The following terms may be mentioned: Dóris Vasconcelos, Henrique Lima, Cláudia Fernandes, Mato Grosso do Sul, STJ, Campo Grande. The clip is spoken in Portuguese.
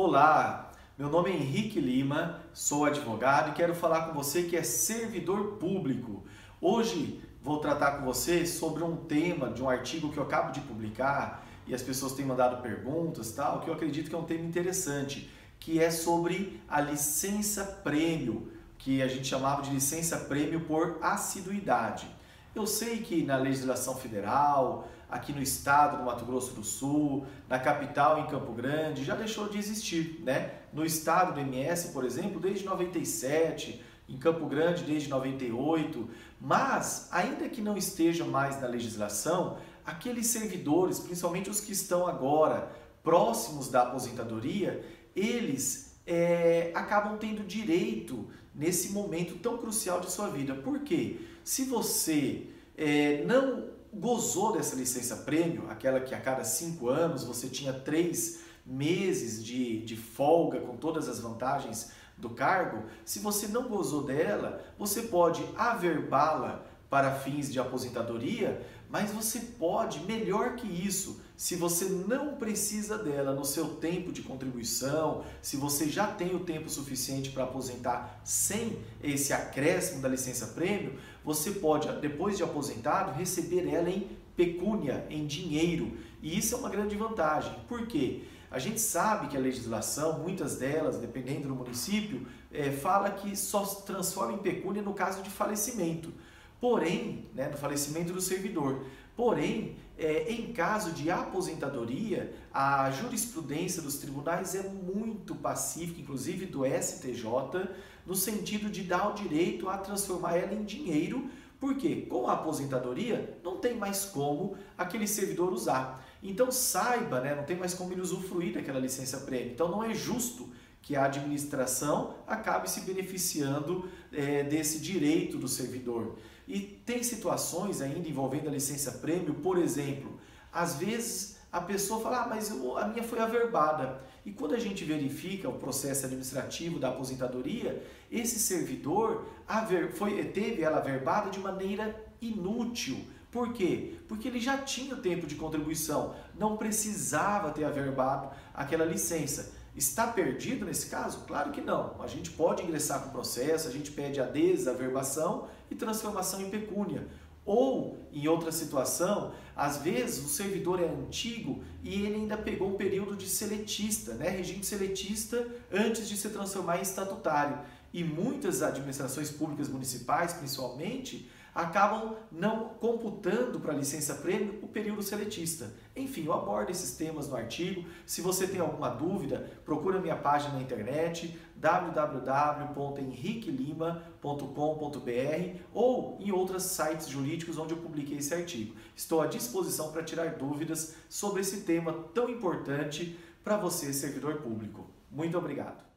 Olá, meu nome é Henrique Lima, sou advogado e quero falar com você que é servidor público. Hoje vou tratar com você sobre um tema de um artigo que eu acabo de publicar e as pessoas têm mandado perguntas, tal, que eu acredito que é um tema interessante, que é sobre a licença prêmio, que a gente chamava de licença prêmio por assiduidade. Eu sei que na legislação federal, aqui no estado, no Mato Grosso do Sul, na capital, em Campo Grande, já deixou de existir, né? No estado do MS, por exemplo, desde 97, em Campo Grande desde 98, mas ainda que não esteja mais na legislação, aqueles servidores, principalmente os que estão agora próximos da aposentadoria, eles acabam tendo direito nesse momento tão crucial de sua vida. Por quê? Se você não gozou dessa licença-prêmio, aquela que a cada 5 anos você tinha 3 meses de folga com todas as vantagens do cargo, se você não gozou dela, você pode averbá-la para fins de aposentadoria, mas você pode, melhor que isso, se você não precisa dela no seu tempo de contribuição, se você já tem o tempo suficiente para aposentar sem esse acréscimo da licença-prêmio, você pode, depois de aposentado, receber ela em pecúnia, em dinheiro. E isso é uma grande vantagem. Por quê? A gente sabe que a legislação, muitas delas, dependendo do município, fala que só se transforma em pecúnia no caso de falecimento. Porém, né, do falecimento do servidor, porém, em caso de aposentadoria, a jurisprudência dos tribunais é muito pacífica, inclusive do STJ, no sentido de dar o direito a transformar ela em dinheiro, porque com a aposentadoria não tem mais como aquele servidor usar. Então saiba, né, não tem mais como ele usufruir daquela licença-prêmio, então não é justo que a administração acabe se beneficiando desse direito do servidor. E tem situações ainda envolvendo a licença-prêmio, por exemplo, às vezes a pessoa fala, mas a minha foi averbada. E quando a gente verifica o processo administrativo da aposentadoria, esse servidor teve ela averbada de maneira inútil. Por quê? Porque ele já tinha o tempo de contribuição, não precisava ter averbado aquela licença. Está perdido nesse caso? Claro que não. A gente pode ingressar com o processo, a gente pede a desaverbação e transformação em pecúnia. Ou, em outra situação, às vezes o servidor é antigo e ele ainda pegou um período de seletista, né? Regime seletista, antes de se transformar em estatutário. E muitas administrações públicas municipais, principalmente, acabam não computando para a licença-prêmio o período seletista. Enfim, eu abordo esses temas no artigo. Se você tem alguma dúvida, procura minha página na internet, www.henriquelima.com.br ou em outros sites jurídicos onde eu publiquei esse artigo. Estou à disposição para tirar dúvidas sobre esse tema tão importante para você, servidor público. Muito obrigado!